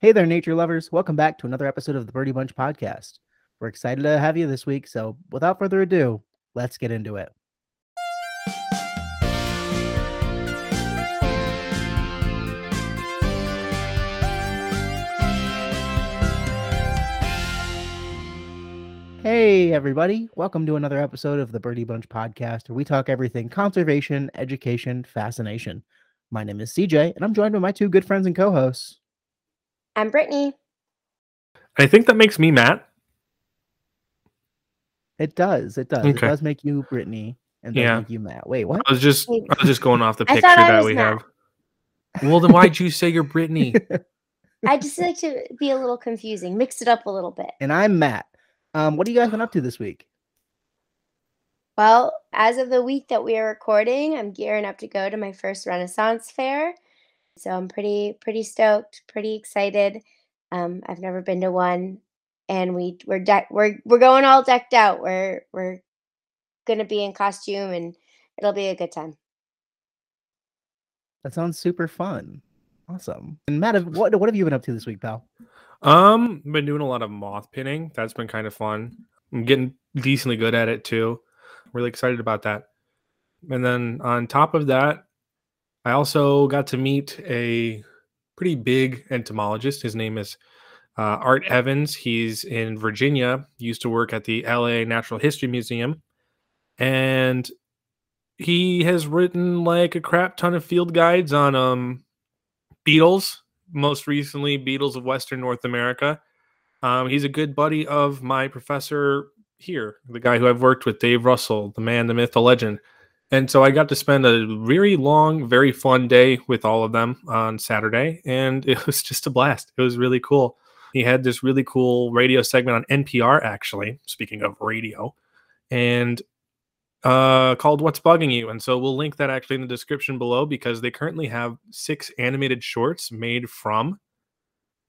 Hey there, nature lovers. Welcome back to another episode of the Birdy Bunch Podcast. We're excited to have you this week, so without further ado, let's get into it. Hey, everybody. Welcome to another episode of the Birdy Bunch Podcast, where we talk everything conservation, education, fascination. My name is CJ, and I'm joined by my two good friends and co-hosts. I'm Brittany. I think that makes me Matt. It does. Okay. It does make you Brittany, and does make you Matt. Wait, what? I was just going off the picture that we Matt. Have. Well, then why'd you say you're Brittany? I just like to be a little confusing, mix it up a little bit. And I'm Matt. What have you guys been up to this week? Well, as of the week that we are recording, I'm gearing up to go to my first Renaissance fair. So I'm pretty stoked, pretty excited. I've never been to one, and we're going all decked out. We're gonna be in costume, and it'll be a good time. That sounds super fun. Awesome. And Matt, what have you been up to this week, pal? Been doing a lot of moth pinning. That's been kind of fun. I'm getting decently good at it too. Really excited about that. And then on top of that, I also got to meet a pretty big entomologist. His name is Art Evans. He's in Virginia, used to work at the LA Natural History Museum. And he has written like a crap ton of field guides on beetles, most recently beetles of Western North America. He's a good buddy of my professor here, the guy who I've worked with, Dave Russell, the man, the myth, the legend. And so I got to spend a very long, very fun day with all of them on Saturday, and it was just a blast. It was really cool. He had this really cool radio segment on NPR, actually, speaking of radio, and called What's Bugging You? And so we'll link that actually in the description below, because they currently have 6 animated shorts made from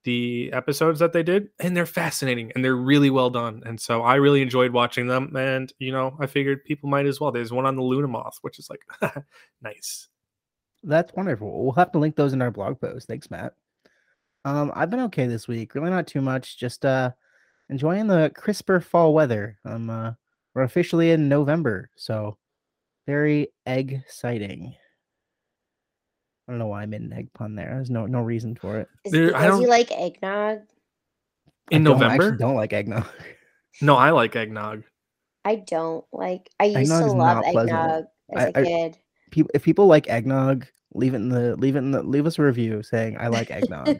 the episodes that they did, and they're fascinating and they're really well done. And so I really enjoyed watching them, and I figured people might as well. There's one on the Luna moth, which is like nice. That's wonderful. We'll have to link those in our blog post. Thanks, Matt. I've been okay this week, really not too much, just enjoying the crisper fall weather. We're officially in November, so very egg-citing. I don't know why I made an egg pun there. There's no reason for it. Do you like eggnog? November? I actually don't like eggnog. No, I like eggnog. I don't like... I used to love eggnog as a kid. If people like eggnog, leave us a review saying I like eggnog.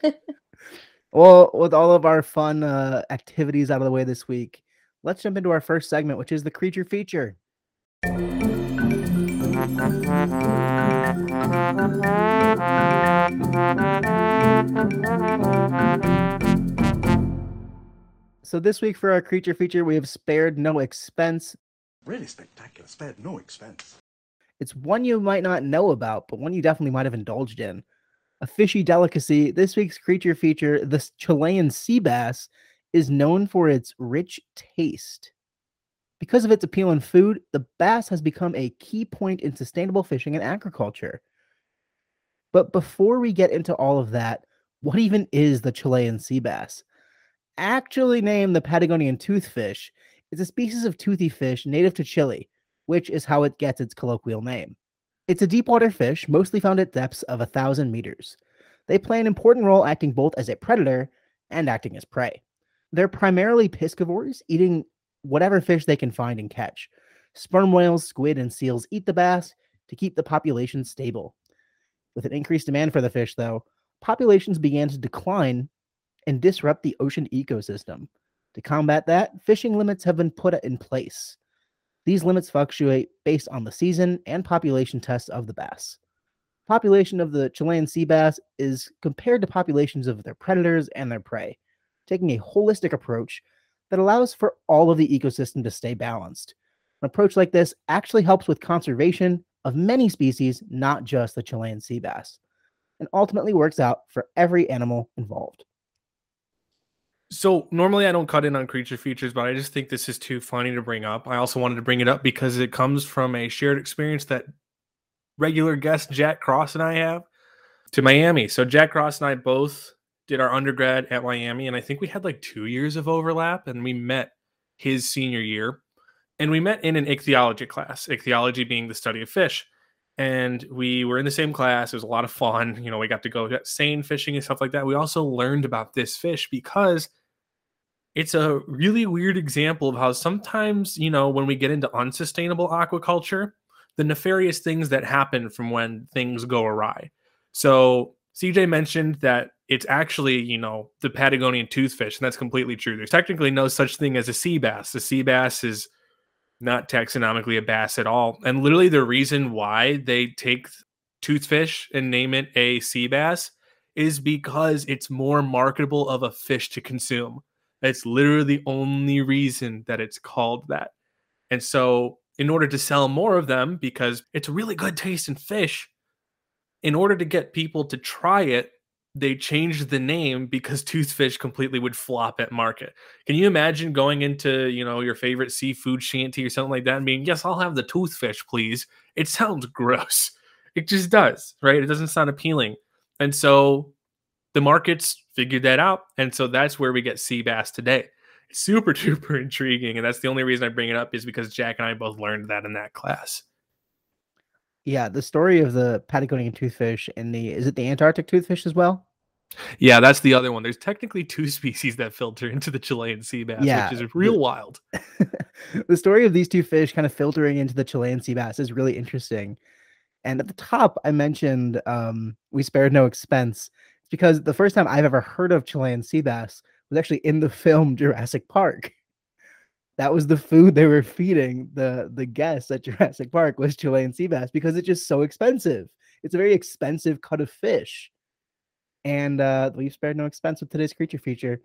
Well, with all of our fun activities out of the way this week, let's jump into our first segment, which is the creature feature. So this week for our creature feature, we have Spared No Expense. Really spectacular. Spared no expense. It's one you might not know about, but one you definitely might have indulged in. A fishy delicacy, this week's creature feature, the Chilean sea bass, is known for its rich taste. Because of its appeal in food, the bass has become a key point in sustainable fishing and agriculture. But before we get into all of that, what even is the Chilean sea bass? Actually named the Patagonian toothfish, it's a species of toothy fish native to Chile, which is how it gets its colloquial name. It's a deepwater fish, mostly found at depths of 1,000 meters. They play an important role acting both as a predator and acting as prey. They're primarily piscivores, eating whatever fish they can find and catch. Sperm whales, squid, and seals eat the bass to keep the population stable. With an increased demand for the fish, though, populations began to decline and disrupt the ocean ecosystem. To combat that, fishing limits have been put in place. These limits fluctuate based on the season and population tests of the bass. Population of the Chilean sea bass is compared to populations of their predators and their prey, taking a holistic approach that allows for all of the ecosystem to stay balanced. An approach like this actually helps with conservation of many species, not just the Chilean sea bass, and ultimately works out for every animal involved. So normally I don't cut in on creature features, but I just think this is too funny to bring up. I also wanted to bring it up because it comes from a shared experience that regular guest Jack Cross and I have to Miami. So Jack Cross and I both did our undergrad at Miami, and I think we had like 2 years of overlap, and we met his senior year, and we met in an ichthyology class, ichthyology being the study of fish. And we were in the same class. It was a lot of fun. You know, we got to go seine fishing and stuff like that. We also learned about this fish because it's a really weird example of how sometimes, you know, when we get into unsustainable aquaculture, the nefarious things that happen from when things go awry. So CJ mentioned that it's actually, you know, the Patagonian toothfish, and that's completely true. There's technically no such thing as a sea bass. The sea bass is not taxonomically a bass at all. And literally the reason why they take toothfish and name it a sea bass is because it's more marketable of a fish to consume. That's literally the only reason that it's called that. And so in order to sell more of them, because it's a really good taste in fish, in order to get people to try it, they changed the name because toothfish completely would flop at market. Can you imagine going into, you know, your favorite seafood shanty or something like that and being, yes, I'll have the toothfish, please. It sounds gross. It just does, right? It doesn't sound appealing. And so the markets figured that out. And so that's where we get sea bass today. It's super duper intriguing. And that's the only reason I bring it up is because Jack and I both learned that in that class. Yeah, the story of the Patagonian toothfish and the, is it the Antarctic toothfish as well? Yeah, that's the other one. There's technically two species that filter into the Chilean sea bass, yeah, which is real wild. The story of these two fish kind of filtering into the Chilean sea bass is really interesting. And at the top, I mentioned we spared no expense. It's because the first time I've ever heard of Chilean sea bass was actually in the film Jurassic Park. That was the food they were feeding the guests at Jurassic Park was Chilean sea bass because it's just so expensive. It's a very expensive cut of fish. And we've spared no expense with today's creature feature.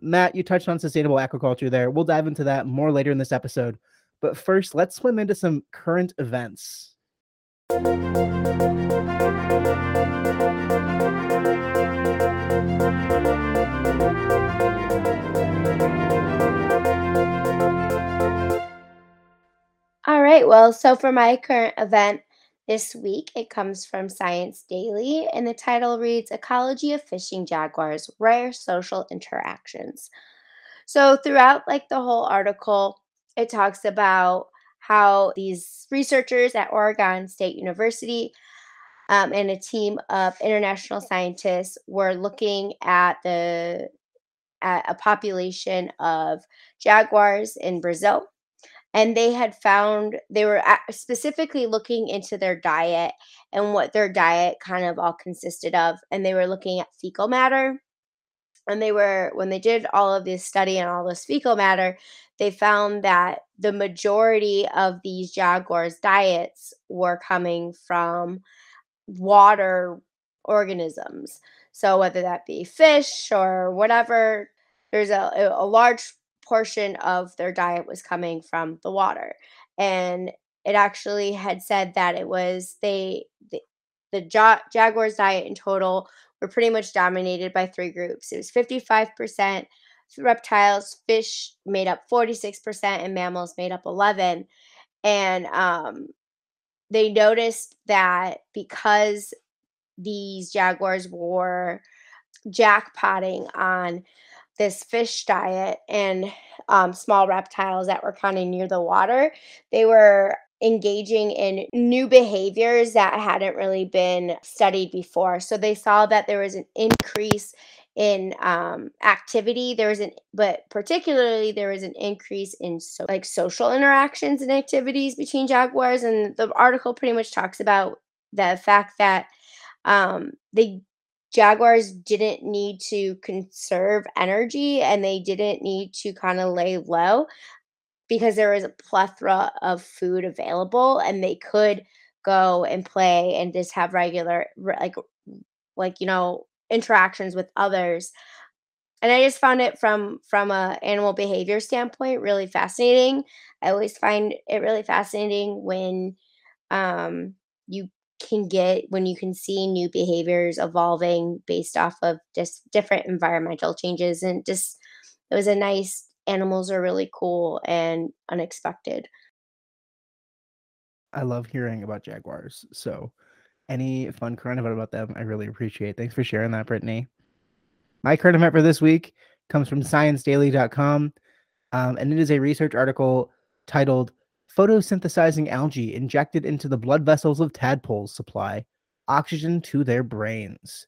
Matt, you touched on sustainable aquaculture there. We'll dive into that more later in this episode. But first, let's swim into some current events. All right, well, so for my current event this week, it comes from Science Daily, and the title reads, Ecology of Fishing Jaguars, Rare Social Interactions. So throughout like the whole article, it talks about how these researchers at Oregon State University and a team of international scientists were looking at a population of jaguars in Brazil. And they had found, they were specifically looking into their diet and what their diet kind of all consisted of. And they were looking at fecal matter. And they were, when they did all of this study and all this fecal matter, they found that the majority of these jaguars' diets were coming from water organisms. So whether that be fish or whatever, there's a large portion of their diet was coming from the water. And it actually had said that it was the jaguar's diet in total were pretty much dominated by three groups. It was 55% reptiles, fish made up 46%, and mammals made up 11%. And they noticed that because these jaguars were jackpotting on this fish diet and small reptiles that were kind of near the water, they were engaging in new behaviors that hadn't really been studied before. So they saw that there was an increase in activity. But particularly there was an increase in social interactions and activities between jaguars. And the article pretty much talks about the fact that they jaguars didn't need to conserve energy and they didn't need to kind of lay low because there was a plethora of food available and they could go and play and just have regular, interactions with others. And I just found it from an animal behavior standpoint really fascinating. I always find it really fascinating when you can see new behaviors evolving based off of just different environmental changes. And just, it was a nice, animals are really cool and unexpected. I love hearing about jaguars. So any fun current event about them, I really appreciate. Thanks for sharing that, Brittany. My current event for this week comes from sciencedaily.com, and it is a research article titled "Photosynthesizing Algae Injected into the Blood Vessels of Tadpoles Supply Oxygen to Their Brains."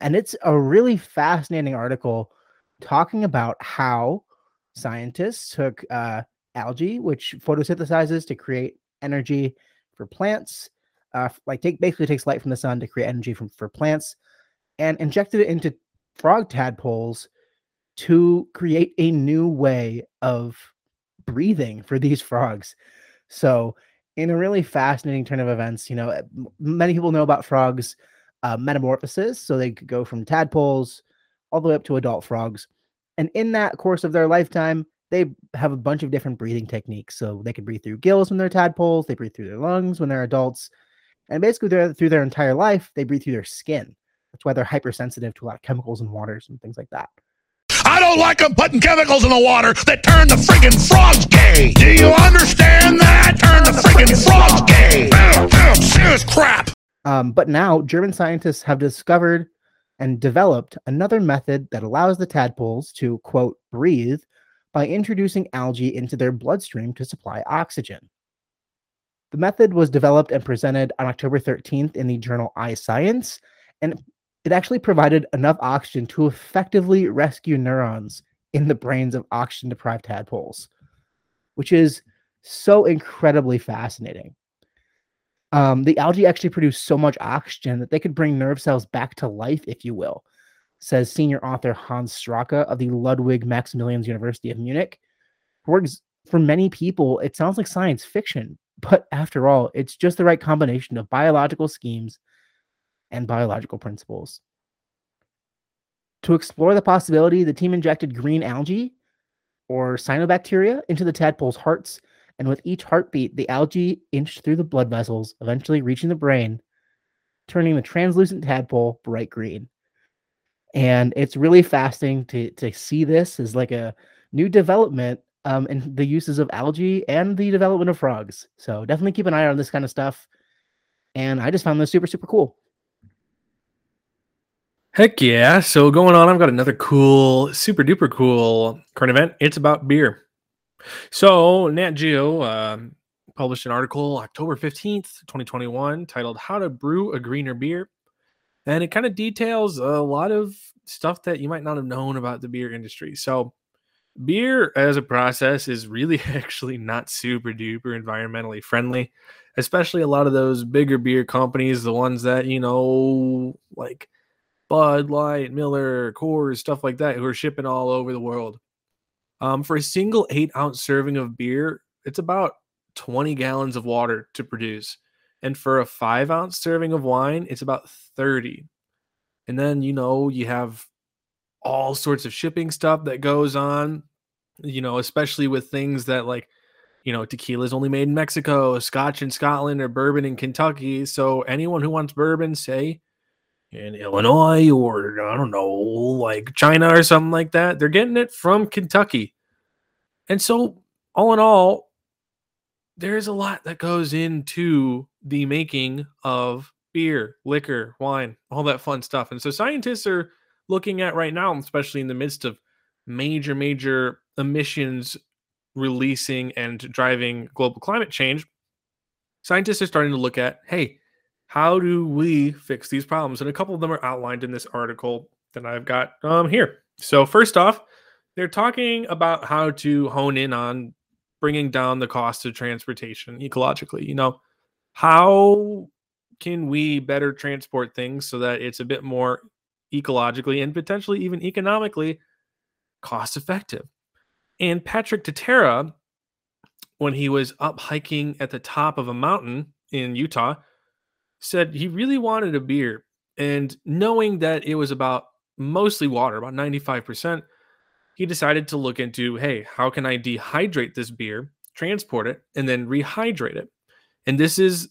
And it's a really fascinating article talking about how scientists took algae, which photosynthesizes to create energy for plants, basically takes light from the sun to create energy for plants, and injected it into frog tadpoles to create a new way of breathing for these frogs. So in a really fascinating turn of events, many people know about frogs' metamorphosis. So they could go from tadpoles all the way up to adult frogs. And in that course of their lifetime, they have a bunch of different breathing techniques. So they can breathe through gills when they're tadpoles, they breathe through their lungs when they're adults. And basically through their entire life, they breathe through their skin. That's why they're hypersensitive to a lot of chemicals and waters and things like that. I don't like them putting chemicals in the water that turn the friggin' frogs gay. Do you understand that? Turn the friggin' frogs gay. Serious crap. But now German scientists have discovered and developed another method that allows the tadpoles to, quote, breathe by introducing algae into their bloodstream to supply oxygen. The method was developed and presented on October 13th in the journal Eye Science, and it actually provided enough oxygen to effectively rescue neurons in the brains of oxygen-deprived tadpoles, which is so incredibly fascinating. The algae actually produced so much oxygen that they could bring nerve cells back to life, if you will, says senior author Hans Straka of the Ludwig Maximilians University of Munich. For many people, it sounds like science fiction, but after all, it's just the right combination of biological schemes and biological principles. To explore the possibility, the team injected green algae or cyanobacteria into the tadpoles' hearts, and with each heartbeat, the algae inched through the blood vessels, eventually reaching the brain, turning the translucent tadpole bright green. And it's really fascinating to see this as like a new development in the uses of algae and the development of frogs. So definitely keep an eye on this kind of stuff. And I just found this super, super cool. Heck yeah. So going on, I've got another cool, super duper cool current event. It's about beer. So Nat Geo published an article October 15th, 2021 titled "How to Brew a Greener Beer." And it kind of details a lot of stuff that you might not have known about the beer industry. So beer as a process is really actually not super duper environmentally friendly, especially a lot of those bigger beer companies, the ones that, like Bud Light, Miller, Coors, stuff like that, who are shipping all over the world. For a single 8-ounce serving of beer, it's about 20 gallons of water to produce. And for a 5-ounce serving of wine, it's about 30. And then, you have all sorts of shipping stuff that goes on, especially with things that tequila is only made in Mexico, scotch in Scotland, or bourbon in Kentucky. So anyone who wants bourbon, say, in Illinois or, I don't know, China or something like that, they're getting it from Kentucky. And so all in all, there's a lot that goes into the making of beer, liquor, wine, all that fun stuff. And so scientists are looking at right now, especially in the midst of major, major emissions releasing and driving global climate change, scientists are starting to look at, hey, how do we fix these problems? And a couple of them are outlined in this article that I've got here. So first off, they're talking about how to hone in on bringing down the cost of transportation ecologically. How can we better transport things so that it's a bit more ecologically and potentially even economically cost effective? And Patrick Tatera, when he was up hiking at the top of a mountain in Utah, said he really wanted a beer, and knowing that it was about mostly water, about 95%, he decided to look into, hey, how can I dehydrate this beer, transport it, and then rehydrate it? And this is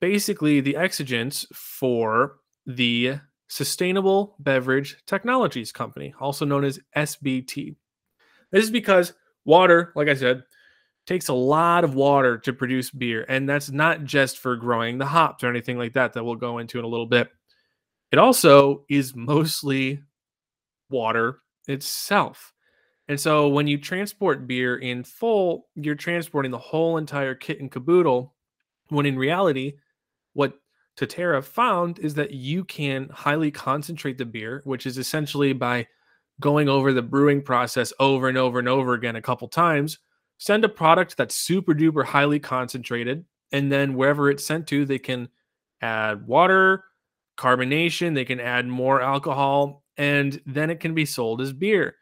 basically the exigence for the Sustainable Beverage Technologies Company, also known as SBT. This is because water, like I said, takes a lot of water to produce beer, and that's not just for growing the hops or anything like that we'll go into in a little bit. It also is mostly water itself. And so when you transport beer in full, you're transporting the whole entire kit and caboodle, when in reality, what Tatera found is that you can highly concentrate the beer, which is essentially by going over the brewing process over and over and over again a couple times, send a product that's super duper highly concentrated, and then wherever it's sent to, they can add water, carbonation, they can add more alcohol, and then it can be sold as beer.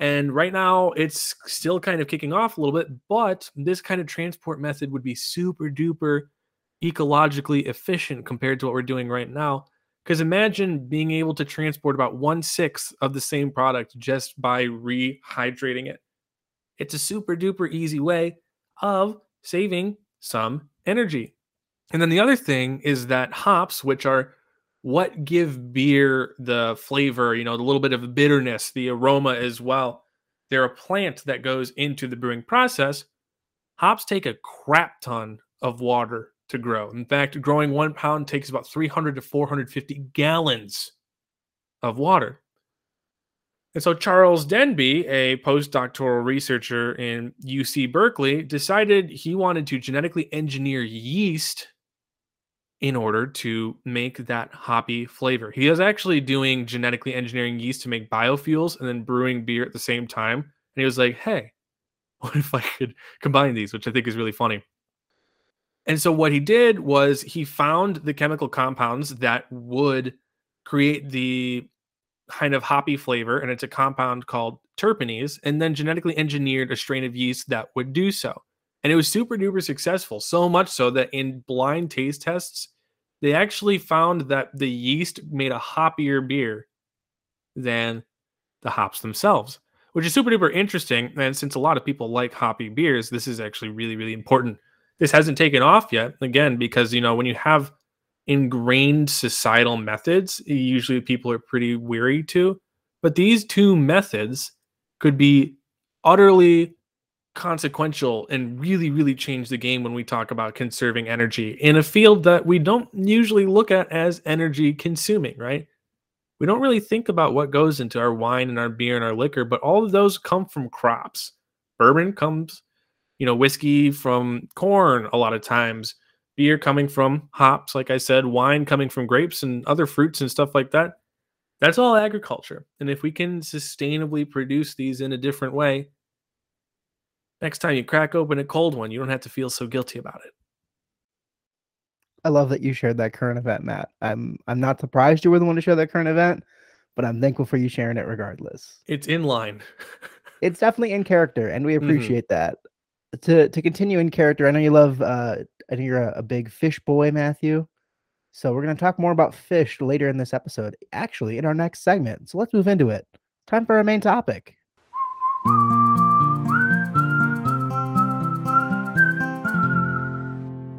And right now, it's still kind of kicking off a little bit, but this kind of transport method would be super duper ecologically efficient compared to what we're doing right now. Because imagine being able to transport about 1/6 of the same product just by rehydrating it. It's a super duper easy way of saving some energy. And then the other thing is that hops, which are what give beer the flavor, you know, the little bit of bitterness, the aroma as well. They're a plant that goes into the brewing process. Hops take a crap ton of water to grow. In fact, growing 1 pound takes about 300 to 450 gallons of water. And so Charles Denby, a postdoctoral researcher in UC Berkeley, decided he wanted to genetically engineer yeast in order to make that hoppy flavor. He is actually doing genetically engineering yeast to make biofuels and then brewing beer at the same time. And he was like, hey, what if I could combine these, which I think is really funny. And so what he did was he found the chemical compounds that would create the kind of hoppy flavor, and it's a compound called terpenes, and then genetically engineered a strain of yeast that would do so. And it was super duper successful, so much so that in blind taste tests, they actually found that the yeast made a hoppier beer than the hops themselves, which is super duper interesting. And since a lot of people like hoppy beers, this is actually really, really important. This hasn't taken off yet, again, because, you know, when you have ingrained societal methods, usually people are pretty weary to. But these two methods could be utterly consequential and really, really change the game when we talk about conserving energy in a field that we don't usually look at as energy consuming, right? We don't really think about what goes into our wine and our beer and our liquor, but all of those come from crops. Bourbon comes, you know, whiskey from corn a lot of times, beer coming from hops, like I said, wine coming from grapes and other fruits and stuff like that. That's all agriculture. And if we can sustainably produce these in a different way, next time you crack open a cold one, you don't have to feel so guilty about it. I love that you shared that current event, Matt. I'm not surprised you were the one to share that current event, but I'm thankful for you sharing it regardless. It's in line. It's definitely in character, and we appreciate that. To continue in character, I know you love, I know you're a big fish boy, Matthew. So we're going to talk more about fish later in this episode, actually in our next segment. So let's move into it. Time for our main topic.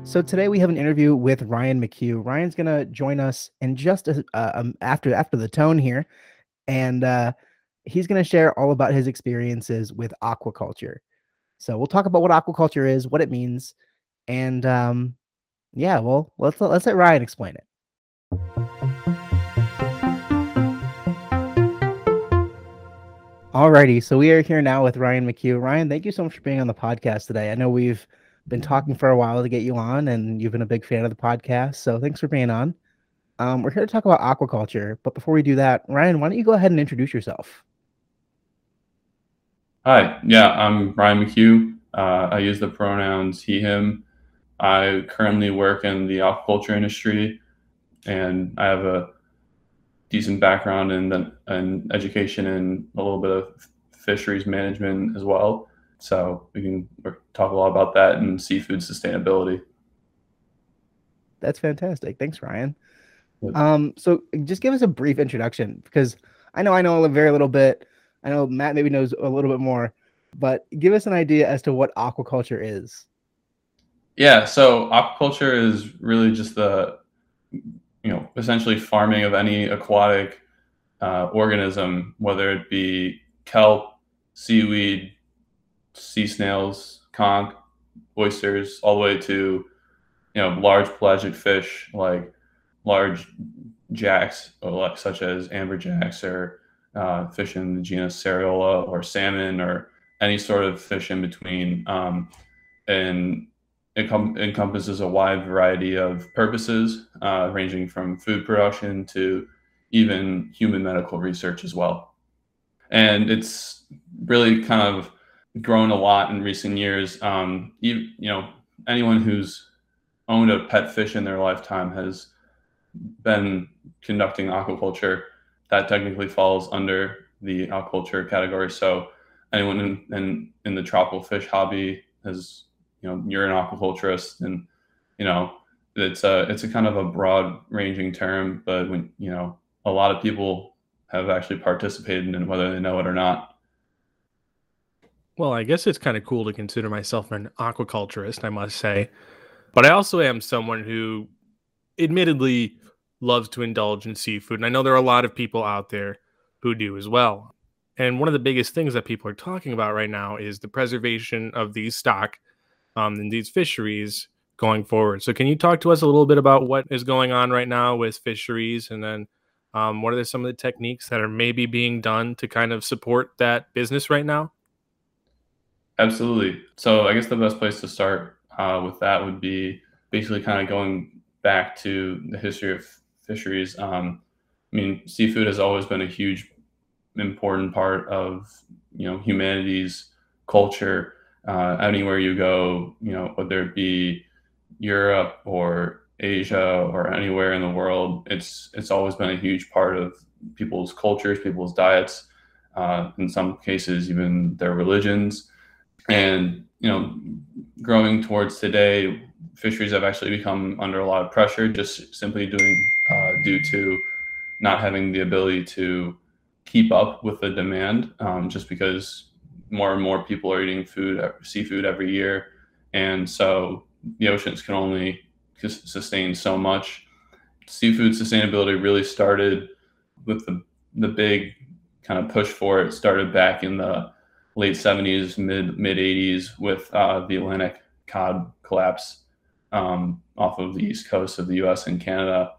So today we have an interview with Ryan McHugh. Ryan's going to join us in just after the tone here. And he's going to share all about his experiences with aquaculture. So we'll talk about what aquaculture is, what it means, and well, let's let Ryan explain it. Alrighty, so we are here now with Ryan McHugh. Ryan, thank you so much for being on the podcast today. I know we've been talking for a while to get you on, and you've been a big fan of the podcast, so thanks for being on. We're here to talk about aquaculture, but before we do that, Ryan, why don't you go ahead and introduce yourself? Hi, I'm Ryan McHugh. I use the pronouns he, him. I currently work in the aquaculture industry, and I have a decent background in education and a little bit of fisheries management as well. So we can talk a lot about that and seafood sustainability. That's fantastic. Thanks, Ryan. Yeah. So just give us a brief introduction, because I know a very little bit. I know Matt maybe knows a little bit more, but give us an idea as to what aquaculture is. Yeah, so aquaculture is really just the, essentially farming of any aquatic organism, whether it be kelp, seaweed, sea snails, conch, oysters, all the way to, large pelagic fish like large jacks, such as amberjacks or fish in the genus Seriola, or salmon, or any sort of fish in between, and it encompasses a wide variety of purposes, ranging from food production to even human medical research as well. And it's really kind of grown a lot in recent years. You know, anyone who's owned a pet fish in their lifetime has been conducting aquaculture. That technically falls under the aquaculture category. So anyone in the tropical fish hobby has, you know, you're an aquaculturist, and, you know, it's a kind of a broad ranging term, but when, you know, a lot of people have actually participated in it, whether they know it or not. Well, I guess it's kind of cool to consider myself an aquaculturist, I must say. But I also am someone who admittedly loves to indulge in seafood. And I know there are a lot of people out there who do as well. And one of the biggest things that people are talking about right now is the preservation of these stock and these fisheries going forward. So can you talk to us a little bit about what is going on right now with fisheries? And then what are some of the techniques that are maybe being done to kind of support that business right now? Absolutely. So I guess the best place to start with that would be basically kind of going back to the history of fisheries. I mean, seafood has always been a huge, important part of, you know, humanity's culture. Anywhere you go, you know, whether it be Europe or Asia or anywhere in the world, it's always been a huge part of people's cultures, people's diets, in some cases, even their religions. And, you know, growing towards today, fisheries have actually become under a lot of pressure, just simply due to not having the ability to keep up with the demand, just because more and more people are eating seafood every year. And so the oceans can only sustain so much. Seafood sustainability really started with the big kind of push for it. It started back in the late 70s, mid 80s with the Atlantic cod collapse off of the East Coast of the US and Canada.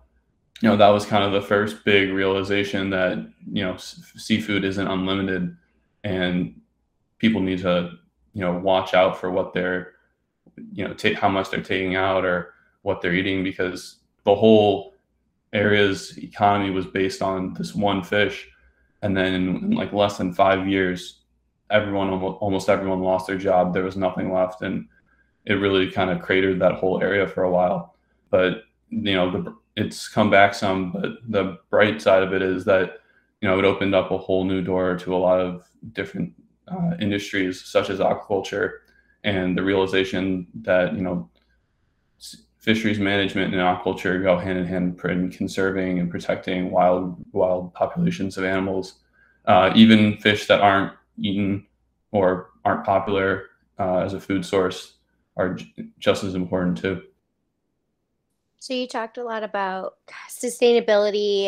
You know, that was kind of the first big realization that, you know, seafood isn't unlimited, and people need to, you know, watch out for what they're, you know, how much they're taking out or what they're eating, because the whole area's economy was based on this one fish. And then in like less than 5 years, almost everyone lost their job. There was nothing left, and it really kind of cratered that whole area for a while. But, you know, it's come back some, but the bright side of it is that, you know, it opened up a whole new door to a lot of different industries, such as aquaculture, and the realization that, you know, fisheries management and aquaculture go hand in hand in conserving and protecting wild populations of animals, even fish that aren't eaten or aren't popular as a food source are just as important too. So you talked a lot about sustainability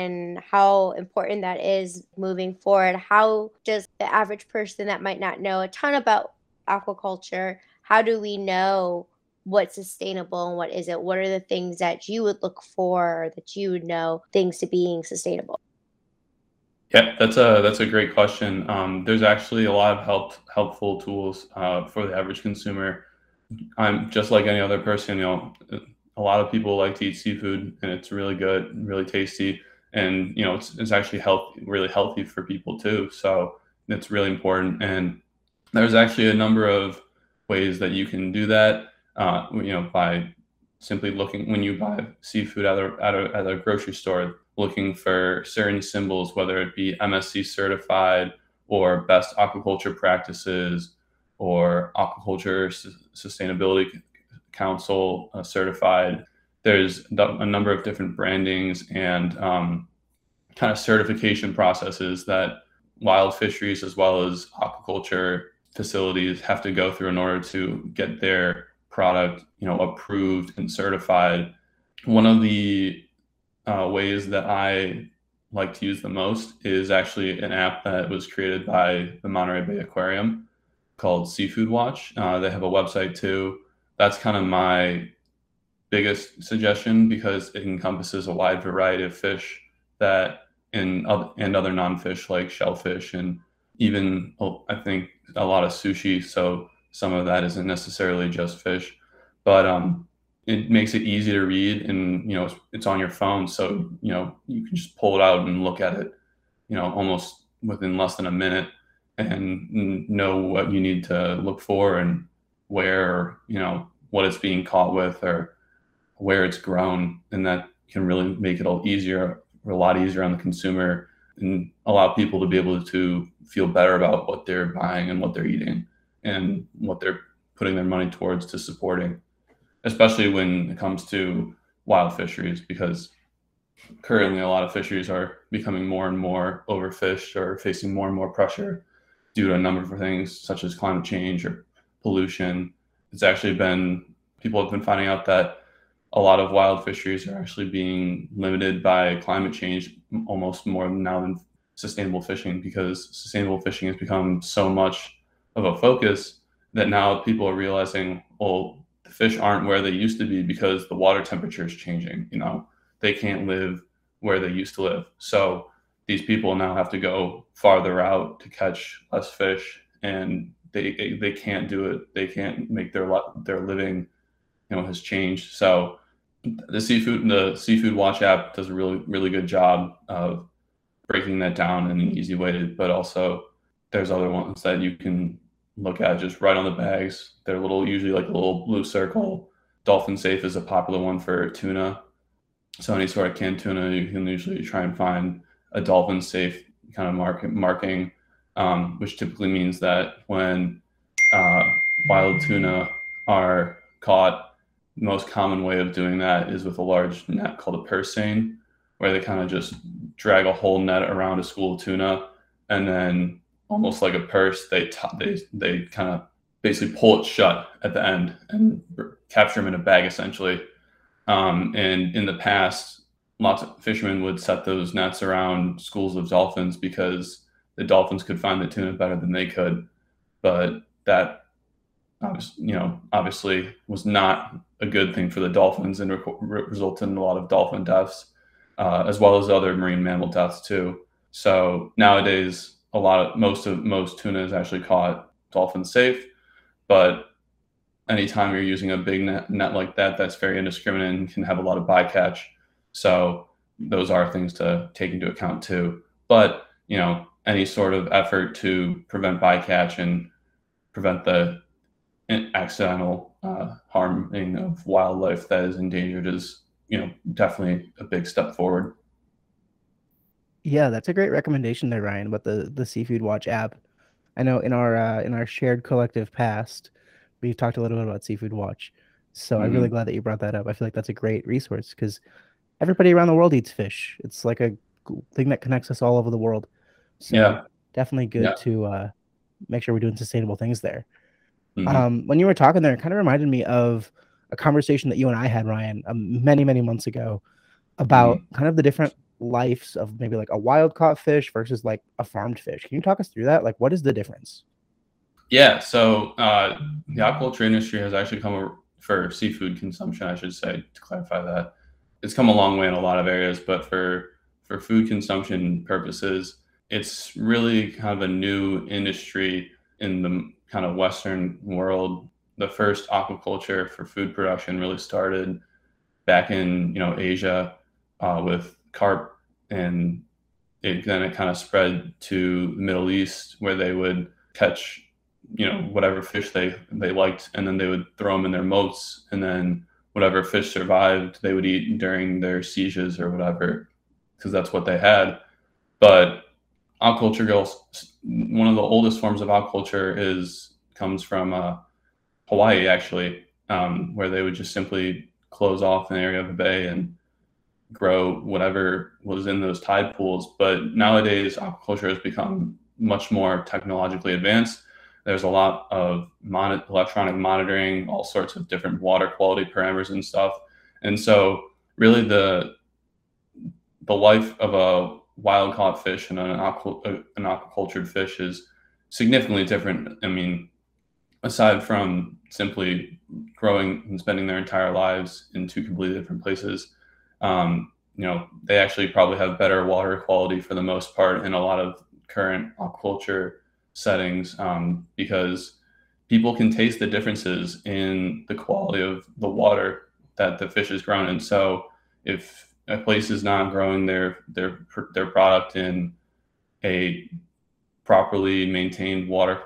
and how important that is moving forward. How does the average person that might not know a ton about aquaculture, how do we know what's sustainable and what isn't? What are the things that you would look for, that you would know things to being sustainable? Yeah, that's a great question. There's actually a lot of helpful tools for the average consumer. I'm just like any other person, you know, a lot of people like to eat seafood, and it's really good and really tasty. And, you know, it's actually really healthy for people too. So it's really important. And there's actually a number of ways that you can do that, you know, by simply looking, when you buy seafood at a grocery store, looking for certain symbols, whether it be MSC certified or best aquaculture practices or aquaculture sustainability council certified. There's a number of different brandings and kind of certification processes that wild fisheries as well as aquaculture facilities have to go through in order to get their product, you know, approved and certified. One of the ways that I like to use the most is actually an app that was created by the Monterey Bay Aquarium called Seafood Watch. They have a website too. That's kind of my biggest suggestion because it encompasses a wide variety of fish that and other non-fish like shellfish and even, I think, a lot of sushi. So some of that isn't necessarily just fish, but it makes it easy to read, and you know it's on your phone, so you know you can just pull it out and look at it, you know, almost within less than a minute, and know what you need to look for and where, you know, what it's being caught with or where it's grown, and that can really make it a lot easier on the consumer and allow people to be able to feel better about what they're buying and what they're eating and what they're putting their money towards to supporting, especially when it comes to wild fisheries, because currently a lot of fisheries are becoming more and more overfished or facing more and more pressure due to a number of things such as climate change or pollution. It's actually been, people have been finding out that a lot of wild fisheries are actually being limited by climate change almost more now than sustainable fishing, because sustainable fishing has become so much of a focus that now people are realizing, well, the fish aren't where they used to be because the water temperature is changing, you know, they can't live where they used to live. So these people now have to go farther out to catch less fish, and they can't do it. They can't make their living, you know, has changed. So the Seafood Watch app does a really, really good job of breaking that down in an easy way, but also there's other ones that you can look at just right on the bags. They're usually like a little blue circle. Dolphin Safe is a popular one for tuna. So any sort of canned tuna, you can usually try and find a Dolphin Safe kind of marking, which typically means that when wild tuna are caught, the most common way of doing that is with a large net called a persine, where they kind of just drag a whole net around a school of tuna, and then almost like a purse, they kind of basically pull it shut at the end and capture them in a bag, essentially. And in the past, lots of fishermen would set those nets around schools of dolphins because the dolphins could find the tuna better than they could. But that, you know, obviously was not a good thing for the dolphins and resulted in a lot of dolphin deaths, as well as other marine mammal deaths too. So nowadays, most tuna is actually caught dolphin safe, but anytime you're using a big net like that, that's very indiscriminate and can have a lot of bycatch. So those are things to take into account too. But, you know, any sort of effort to prevent bycatch and prevent the accidental harming of wildlife that is endangered is, you know, definitely a big step forward. Yeah, that's a great recommendation there, Ryan, about the Seafood Watch app. I know in our shared collective past, we've talked a little bit about Seafood Watch. So I'm really glad that you brought that up. I feel like that's a great resource because everybody around the world eats fish. It's like a thing that connects us all over the world. So yeah, definitely good to make sure we're doing sustainable things there. When you were talking there, it kind of reminded me of a conversation that you and I had, Ryan, many, many months ago about kind of the different lives of maybe like a wild caught fish versus like a farmed fish. Can you talk us through that? Like, what is the difference? Yeah, so the aquaculture industry has actually for seafood consumption, I should say, to clarify that. It's come a long way in a lot of areas, but for food consumption purposes, it's really kind of a new industry in the kind of Western world. The first aquaculture for food production really started back in, you know, Asia with carp, and then it kind of spread to the Middle East, where they would catch, you know, whatever fish they liked, and then they would throw them in their moats, and then whatever fish survived they would eat during their sieges or whatever, because that's what they had. But aquaculture, one of the oldest forms of aquaculture comes from Hawaii, actually, where they would just simply close off an area of a bay and grow whatever was in those tide pools. But nowadays, aquaculture has become much more technologically advanced. There's a lot of electronic monitoring, all sorts of different water quality parameters and stuff. And so really the life of a wild caught fish and an aquacultured fish is significantly different. I mean, aside from simply growing and spending their entire lives in two completely different places, you know, they actually probably have better water quality for the most part in a lot of current aquaculture settings, because people can taste the differences in the quality of the water that the fish is grown in. So if a place is not growing their product in a properly maintained water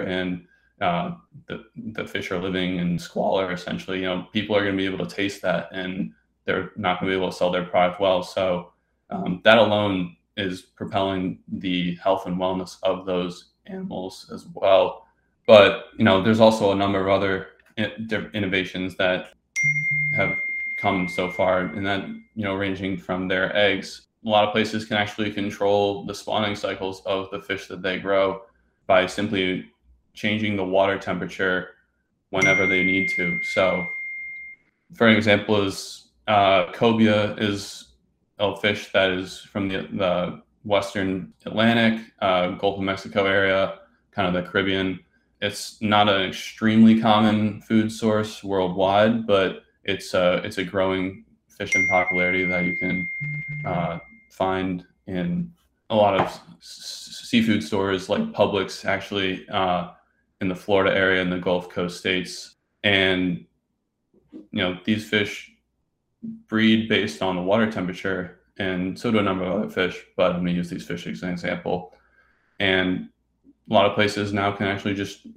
and the fish are living in squalor, essentially, you know, people are going to be able to taste that and they're not going to be able to sell their product well. So that alone is propelling the health and wellness of those animals as well. But, you know, there's also a number of other innovations that have come so far, and that, you know, ranging from their eggs. A lot of places can actually control the spawning cycles of the fish that they grow by simply changing the water temperature whenever they need to. So for an example is cobia is a fish that is from the Western Atlantic, Gulf of Mexico area, kind of the Caribbean. It's not an extremely common food source worldwide, but it's a growing fish in popularity that you can find in a lot of seafood stores like Publix, actually, in the Florida area and the Gulf Coast states. And, you know, these fish breed based on the water temperature, and so do a number of other fish, but I'm going to use these fish as an example. And a lot of places now can actually just, you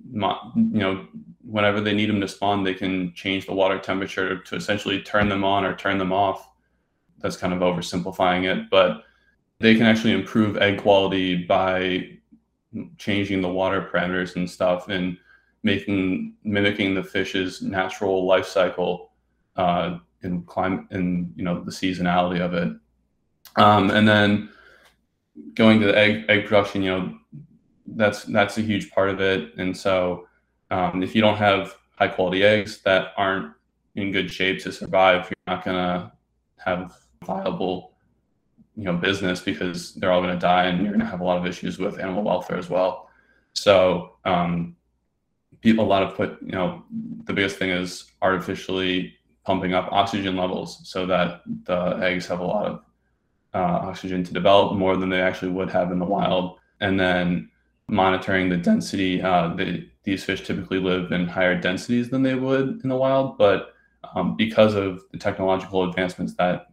know, whenever they need them to spawn, they can change the water temperature to essentially turn them on or turn them off. That's kind of oversimplifying it, but they can actually improve egg quality by changing the water parameters and stuff, and mimicking the fish's natural life cycle and climate, and, you know, the seasonality of it. And then going to the egg production, you know, that's a huge part of it. And so if you don't have high quality eggs that aren't in good shape to survive, you're not gonna have viable, you know, business, because they're all going to die, and you're going to have a lot of issues with animal welfare as well. So you know, the biggest thing is artificially pumping up oxygen levels so that the eggs have a lot of oxygen to develop, more than they actually would have in the wild. And then monitoring the density. These fish typically live in higher densities than they would in the wild, but because of the technological advancements that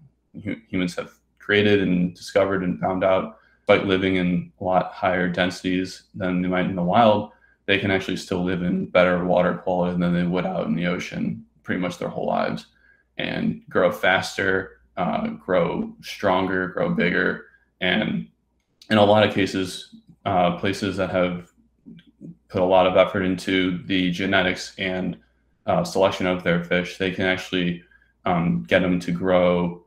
humans have created and discovered and found out, despite living in a lot higher densities than they might in the wild, they can actually still live in better water quality than they would out in the ocean pretty much their whole lives, and grow faster, grow stronger, grow bigger. And in a lot of cases, places that have put a lot of effort into the genetics and selection of their fish, they can actually get them to grow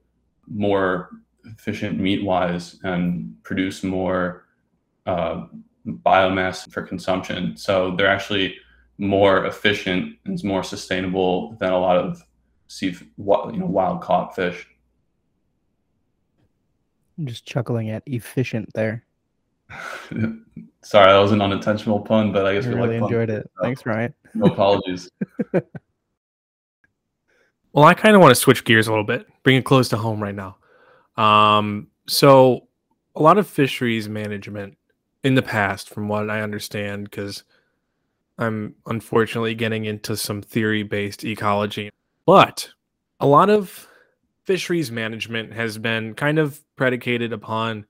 more efficient meat-wise and produce more biomass for consumption. So they're actually more efficient and more sustainable than a lot of wild-caught fish. I'm just chuckling at efficient there. Sorry, that was an unintentional pun, but I guess we really enjoyed it. Thanks, Ryan. No apologies. Well, I kind of want to switch gears a little bit, bring it close to home right now. So a lot of fisheries management in the past, from what I understand, because I'm unfortunately getting into some theory-based ecology, but a lot of fisheries management has been kind of predicated upon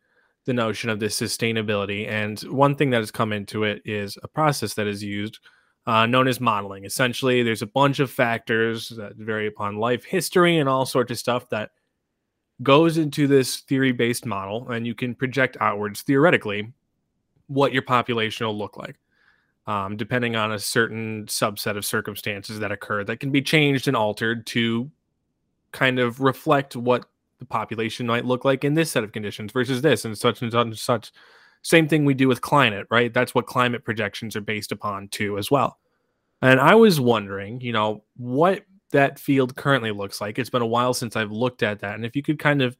the notion of this sustainability. And one thing that has come into it is a process that is used known as modeling. Essentially, there's a bunch of factors that vary upon life history and all sorts of stuff that goes into this theory-based model, and you can project outwards theoretically what your population will look like, depending on a certain subset of circumstances that occur that can be changed and altered to kind of reflect what the population might look like in this set of conditions versus this and such and such and such. Same thing we do with climate, right? That's what climate projections are based upon too as well. And I was wondering, you know, what that field currently looks like. It's been a while since I've looked at that. And if you could kind of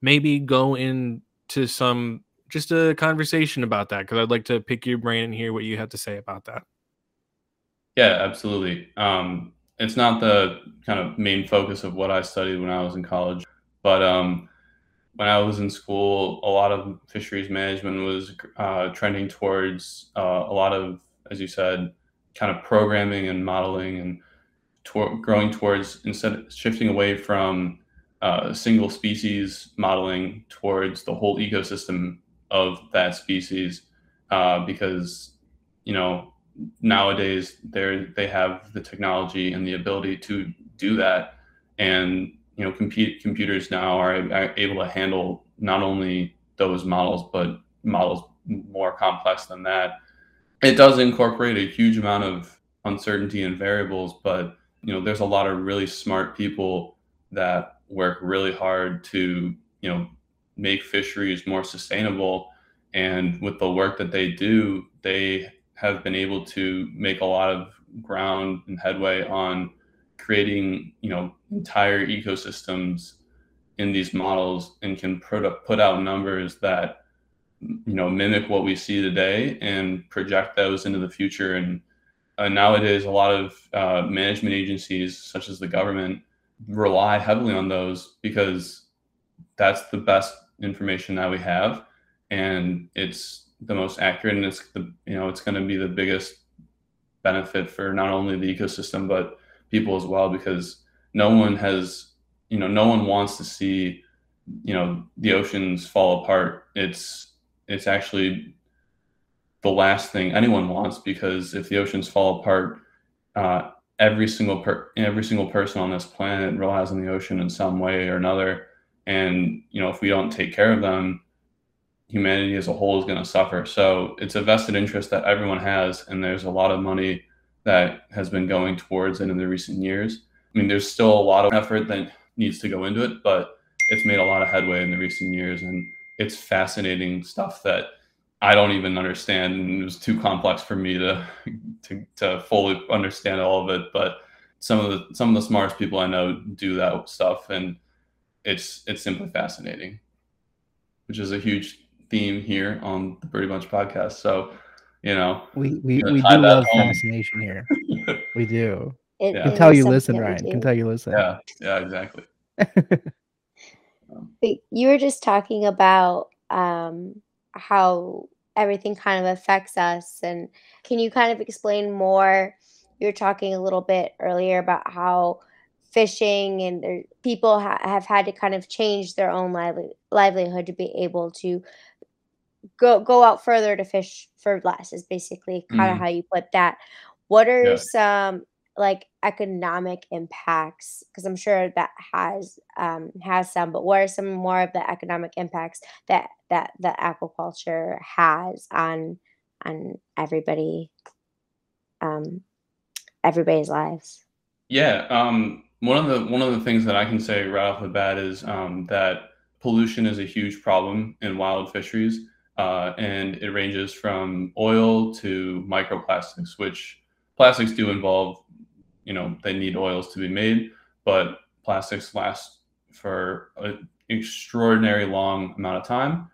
maybe go into some, just a conversation about that, because I'd like to pick your brain and hear what you have to say about that. Yeah, absolutely. It's not the kind of main focus of what I studied when I was in college, but when I was in school, a lot of fisheries management was trending towards a lot of, as you said, kind of programming and modeling and growing towards, instead of shifting away from single species modeling towards the whole ecosystem of that species, because, you know, nowadays they have the technology and the ability to do that. And, you know, computers now are able to handle not only those models, but models more complex than that. It does incorporate a huge amount of uncertainty and variables, but, you know, there's a lot of really smart people that work really hard to, you know, make fisheries more sustainable. And with the work that they do, they have been able to make a lot of ground and headway on creating, you know, entire ecosystems in these models, and can put out numbers that, you know, mimic what we see today and project those into the future. And nowadays, a lot of management agencies, such as the government, rely heavily on those because that's the best information that we have, and it's the most accurate, and it's the, you know, it's going to be the biggest benefit for not only the ecosystem but people as well, because no one wants to see, you know, the oceans fall apart. It's actually the last thing anyone wants, because if the oceans fall apart, every single person on this planet relies on the ocean in some way or another. And, you know, if we don't take care of them, humanity as a whole is going to suffer. So it's a vested interest that everyone has. And there's a lot of money that has been going towards it in the recent years. I mean, there's still a lot of effort that needs to go into it, but it's made a lot of headway in the recent years. And it's fascinating stuff that I don't even understand, and it was too complex for me to fully understand all of it. But some of the smartest people I know do that stuff, and it's simply fascinating, which is a huge theme here on the Birdy Bunch podcast. So, you know, we do love fascination here. We do. Can tell you listen, Ryan. Can tell you listen. Yeah, exactly. But you were just talking about how everything kind of affects us, and can you kind of explain more? You were talking a little bit earlier about how fishing and people have had to kind of change their own livelihood to be able to go out further to fish for less, is basically kind of how you put that. What are some like economic impacts, because I'm sure that has some, but what are some more of the economic impacts that aquaculture has on everybody's lives? Yeah, one of the things that I can say right off the bat is that pollution is a huge problem in wild fisheries, and it ranges from oil to microplastics, which plastics do involve, you know, they need oils to be made, but plastics last for an extraordinary long amount of time.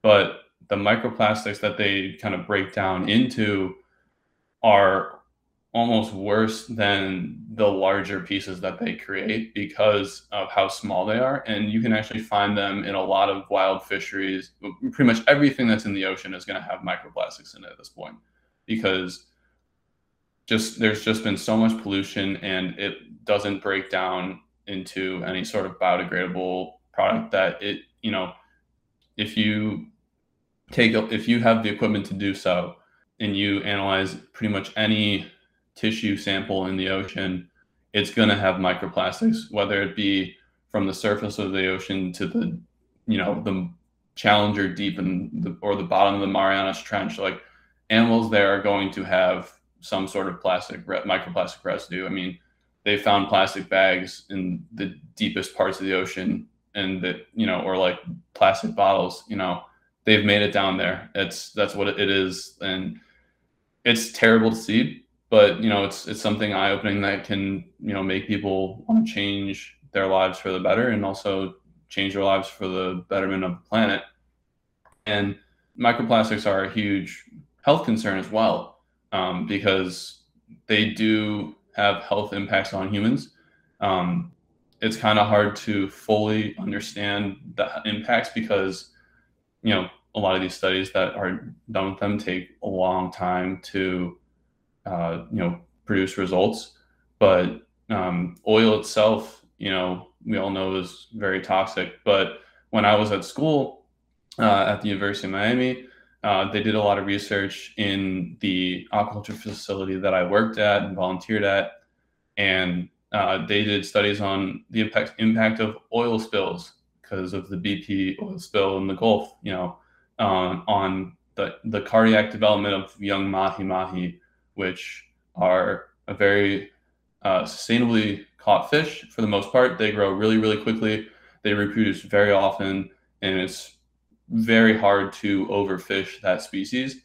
But the microplastics that they kind of break down into are almost worse than the larger pieces that they create because of how small they are. And you can actually find them in a lot of wild fisheries. Pretty much everything that's in the ocean is going to have microplastics in it at this point, because there's just been so much pollution, and it doesn't break down into any sort of biodegradable product that it, you know, if you have the equipment to do so, and you analyze pretty much any tissue sample in the ocean, it's going to have microplastics, whether it be from the surface of the ocean to the, you know, the Challenger Deep or the bottom of the Marianas Trench. Like, animals there are going to have some sort of microplastic residue. I mean, they found plastic bags in the deepest parts of the ocean, and that, you know, or like plastic bottles, you know, they've made it down there. That's what it is. And it's terrible to see, but, you know, it's something eye-opening that can, you know, make people want to change their lives for the better, and also change their lives for the betterment of the planet. And microplastics are a huge health concern as well. Because they do have health impacts on humans. It's kind of hard to fully understand the impacts because, you know, a lot of these studies that are done with them take a long time to, you know, produce results. But oil itself, you know, we all know is very toxic. But when I was at school at the University of Miami, they did a lot of research in the aquaculture facility that I worked at and volunteered at. And they did studies on the impact of oil spills because of the BP oil spill in the Gulf, you know, on the cardiac development of young mahi-mahi, which are a very sustainably caught fish for the most part. They grow really, really quickly. They reproduce very often, and it's very hard to overfish that species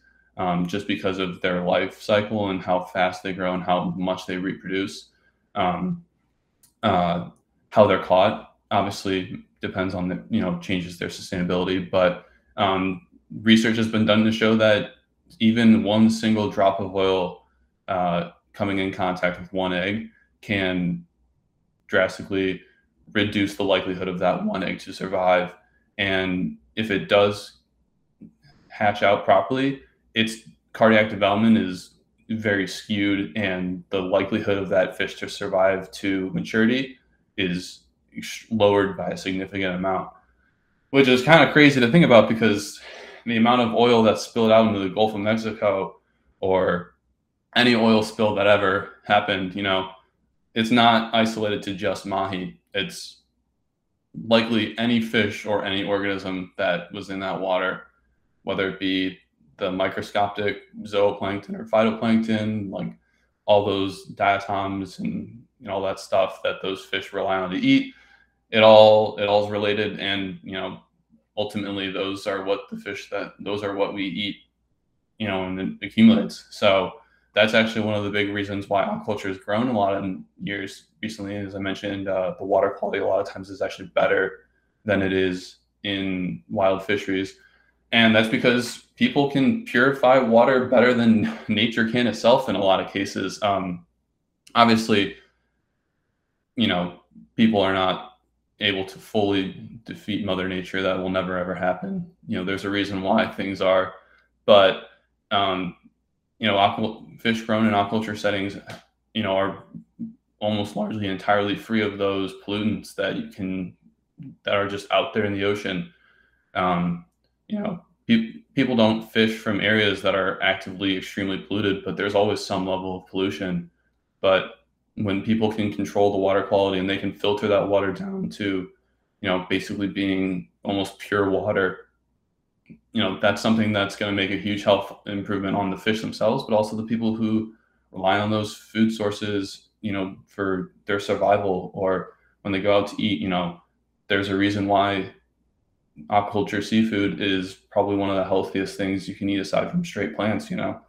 just because of their life cycle and how fast they grow and how much they reproduce. How they're caught obviously depends on the, you know, changes their sustainability, but research has been done to show that even one single drop of oil coming in contact with one egg can drastically reduce the likelihood of that one egg to survive. And if it does hatch out properly, its cardiac development is very skewed, and the likelihood of that fish to survive to maturity is lowered by a significant amount, which is kind of crazy to think about because the amount of oil that's spilled out into the Gulf of Mexico, or any oil spill that ever happened, you know, it's not isolated to just mahi. It's likely any fish or any organism that was in that water, whether it be the microscopic zooplankton or phytoplankton, like all those diatoms and, you know, all that stuff that those fish rely on to eat. It all is related, and, you know, ultimately those are what we eat, you know, and it accumulates. So that's actually one of the big reasons why aquaculture has grown a lot in years recently. As I mentioned, the water quality a lot of times is actually better than it is in wild fisheries. And that's because people can purify water better than nature can itself in a lot of cases. Obviously, you know, people are not able to fully defeat Mother Nature. That will never, ever happen. You know, there's a reason why things are. But, you know, fish grown in aquaculture settings, you know, are almost largely entirely free of those pollutants that are just out there in the ocean. You know, people don't fish from areas that are actively extremely polluted, but there's always some level of pollution. But when people can control the water quality and they can filter that water down to, you know, basically being almost pure water, you know, that's something that's going to make a huge health improvement on the fish themselves, but also the people who rely on those food sources, you know, for their survival, or when they go out to eat. You know, there's a reason why aquaculture seafood is probably one of the healthiest things you can eat aside from straight plants. You know,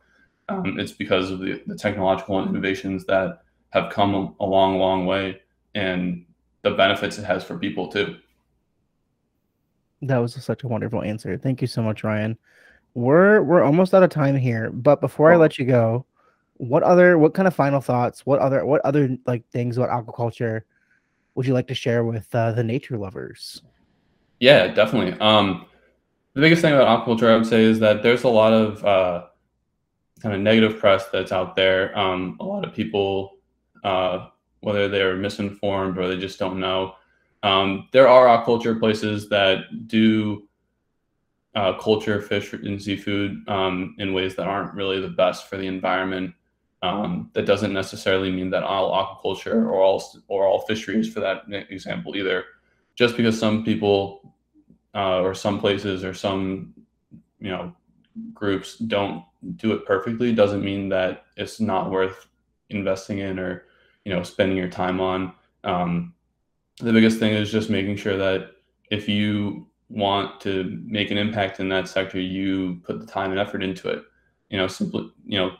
it's because of the technological innovations that have come a long, long way, and the benefits it has for people too. That was such a wonderful answer. Thank you so much, Ryan. We're almost out of time here, but before I let you go, what kind of final thoughts? What other like things about aquaculture would you like to share with the nature lovers? Yeah, definitely. The biggest thing about aquaculture, I would say, is that there's a lot of kind of negative press that's out there. A lot of people, whether they're misinformed or they just don't know, there are aquaculture places that do culture fish and seafood in ways that aren't really the best for the environment. That doesn't necessarily mean that all aquaculture or all fisheries, for that example, either. Just because some people or some places or some, you know, groups don't do it perfectly doesn't mean that it's not worth investing in or, you know, spending your time on. The biggest thing is just making sure that if you want to make an impact in that sector, you put the time and effort into it. You know, simply, you know,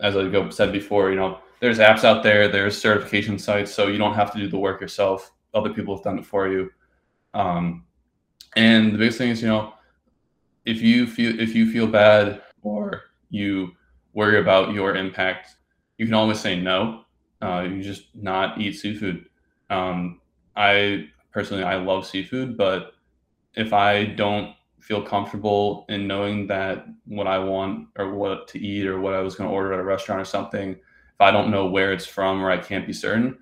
as I said before, you know, there's apps out there, there's certification sites, so you don't have to do the work yourself. Other people have done it for you. And the biggest thing is, you know, if you feel bad or you worry about your impact, you can always say no. You just not eat seafood. I personally love seafood, but if I don't feel comfortable in knowing that what I want or what to eat or what I was going to order at a restaurant or something, if I don't know where it's from or I can't be certain,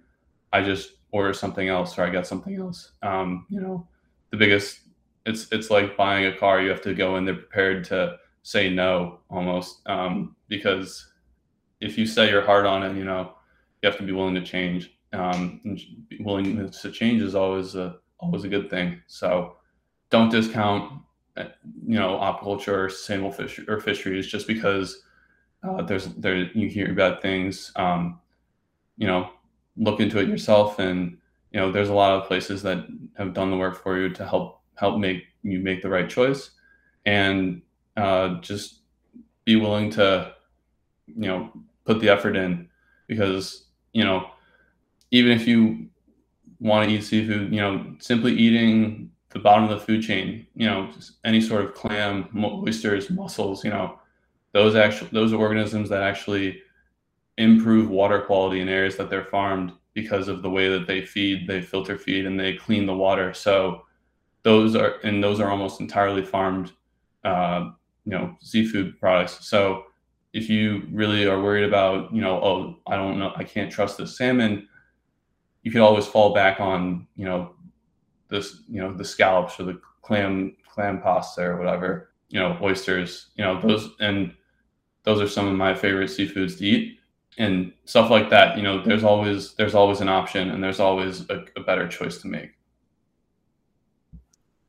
I just order something else or I get something else. You know, the biggest, it's like buying a car. You have to go in there prepared to say no almost, because if you set your heart on it, you know, you have to be willing to change. Willingness to change is always a good thing. So don't discount, you know, aquaculture or sustainable fisheries just because you hear bad things. You know, look into it yourself, and you know there's a lot of places that have done the work for you to help make you make the right choice, and just be willing to, you know, put the effort in, because you know even if you want to eat seafood, you know, simply eating the bottom of the food chain, you know, any sort of clam, oysters, mussels, you know, those are organisms that actually improve water quality in areas that they're farmed because of the way that they feed, they filter feed, and they clean the water. So those are almost entirely farmed, you know, seafood products. So if you really are worried about, you know, oh, I don't know, I can't trust this salmon, you can always fall back on, you know, this, you know, the scallops or the clam pasta or whatever, you know, oysters, you know, those are some of my favorite seafoods to eat and stuff like that. You know, there's always an option, and there's always a better choice to make.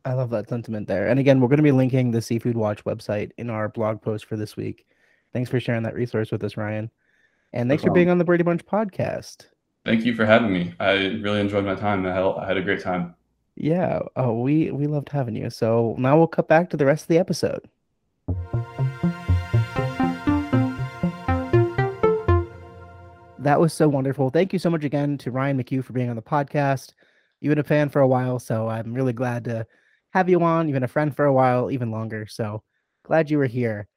I love that sentiment there. And again, we're going to be linking the Seafood Watch website in our blog post for this week. Thanks for sharing that resource with us, Ryan. And thanks for being on the Birdy Bunch podcast. Thank you for having me. I really enjoyed my time. I had a great time. Yeah, we loved having you. So now we'll cut back to the rest of the episode. That was so wonderful. Thank you so much again to Ryan McHugh for being on the podcast. You've been a fan for a while, so I'm really glad to have you on. You've been a friend for a while, even longer. So glad you were here.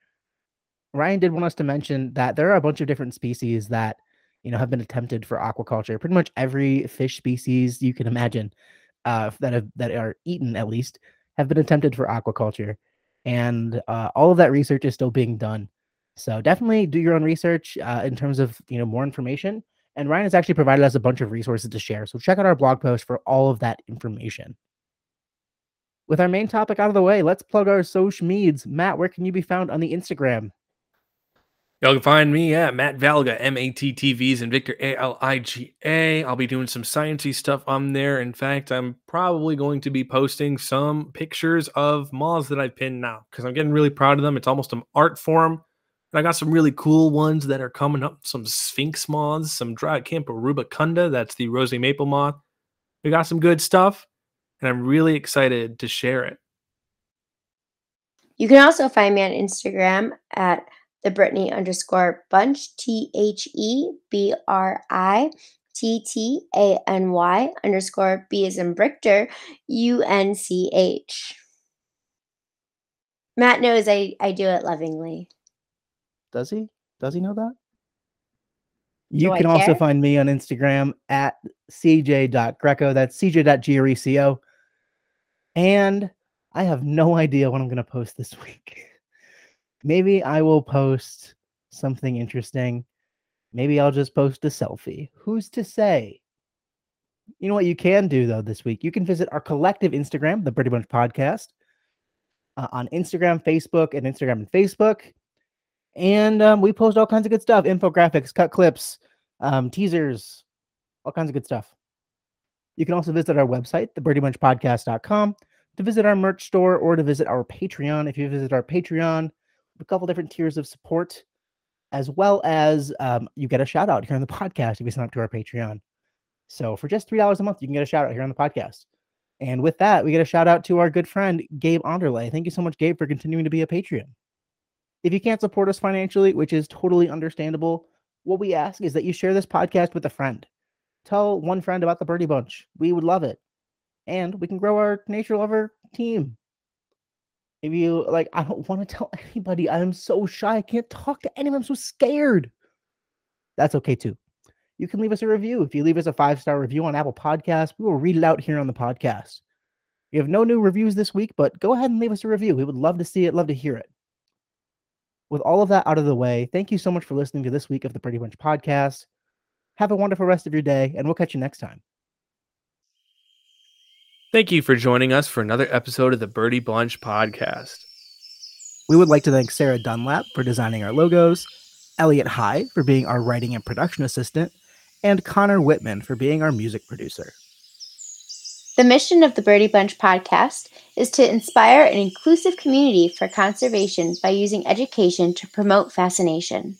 Ryan did want us to mention that there are a bunch of different species that, you know, have been attempted for aquaculture. Pretty much every fish species you can imagine, that are eaten at least, have been attempted for aquaculture, and all of that research is still being done. So definitely do your own research in terms of, you know, more information. And Ryan has actually provided us a bunch of resources to share. So check out our blog post for all of that information. With our main topic out of the way, let's plug our social meds. Matt, where can you be found on the Instagram? Y'all can find me at Matt Valga, M-A-T-T-V's, and Victor A-L-I-G-A. I'll be doing some sciencey stuff on there. In fact, I'm probably going to be posting some pictures of moths that I've pinned now, because I'm getting really proud of them. It's almost an art form. And I got some really cool ones that are coming up, some sphinx moths, some Dryacampa rubicunda, that's the rosy maple moth. We got some good stuff, and I'm really excited to share it. You can also find me on Instagram at The Brittany _bunch, TheBrittany _B as in Brichter, UNCH. Matt knows I do it lovingly. Does he? Does he know that? You can also find me on Instagram at CJ.Greco. That's CJ.Greco. And I have no idea what I'm going to post this week. Maybe I will post something interesting. Maybe I'll just post a selfie. Who's to say? You know what you can do, though, this week? You can visit our collective Instagram, The Birdy Bunch Podcast, on Instagram, Facebook, and Instagram and Facebook. And we post all kinds of good stuff. Infographics, cut clips, teasers, all kinds of good stuff. You can also visit our website, thebirdybunchpodcast.com, to visit our merch store or to visit our Patreon. If you visit our Patreon, a couple different tiers of support, as well as you get a shout out here on the podcast if you sign up to our Patreon. So for just $3 a month, you can get a shout out here on the podcast. And with that, we get a shout out to our good friend, Gabe Anderle. Thank you so much, Gabe, for continuing to be a Patreon. If you can't support us financially, which is totally understandable, what we ask is that you share this podcast with a friend. Tell one friend about the Birdy Bunch. We would love it. And we can grow our nature lover team. If you like, I don't want to tell anybody. I am so shy. I can't talk to anyone. I'm so scared. that's okay too. You can leave us a review. If you leave us a 5-star review on Apple Podcasts, we will read it out here on the podcast. We have no new reviews this week, but go ahead and leave us a review. We would love to see it, love to hear it. With all of that out of the way, thank you so much for listening to this week of the Birdy Bunch Podcast. Have a wonderful rest of your day, and we'll catch you next time. Thank you for joining us for another episode of the Birdy Bunch Podcast. We would like to thank Sarah Dunlap for designing our logos, Elliot High for being our writing and production assistant, and Connor Whitman for being our music producer. The mission of the Birdy Bunch Podcast is to inspire an inclusive community for conservation by using education to promote fascination.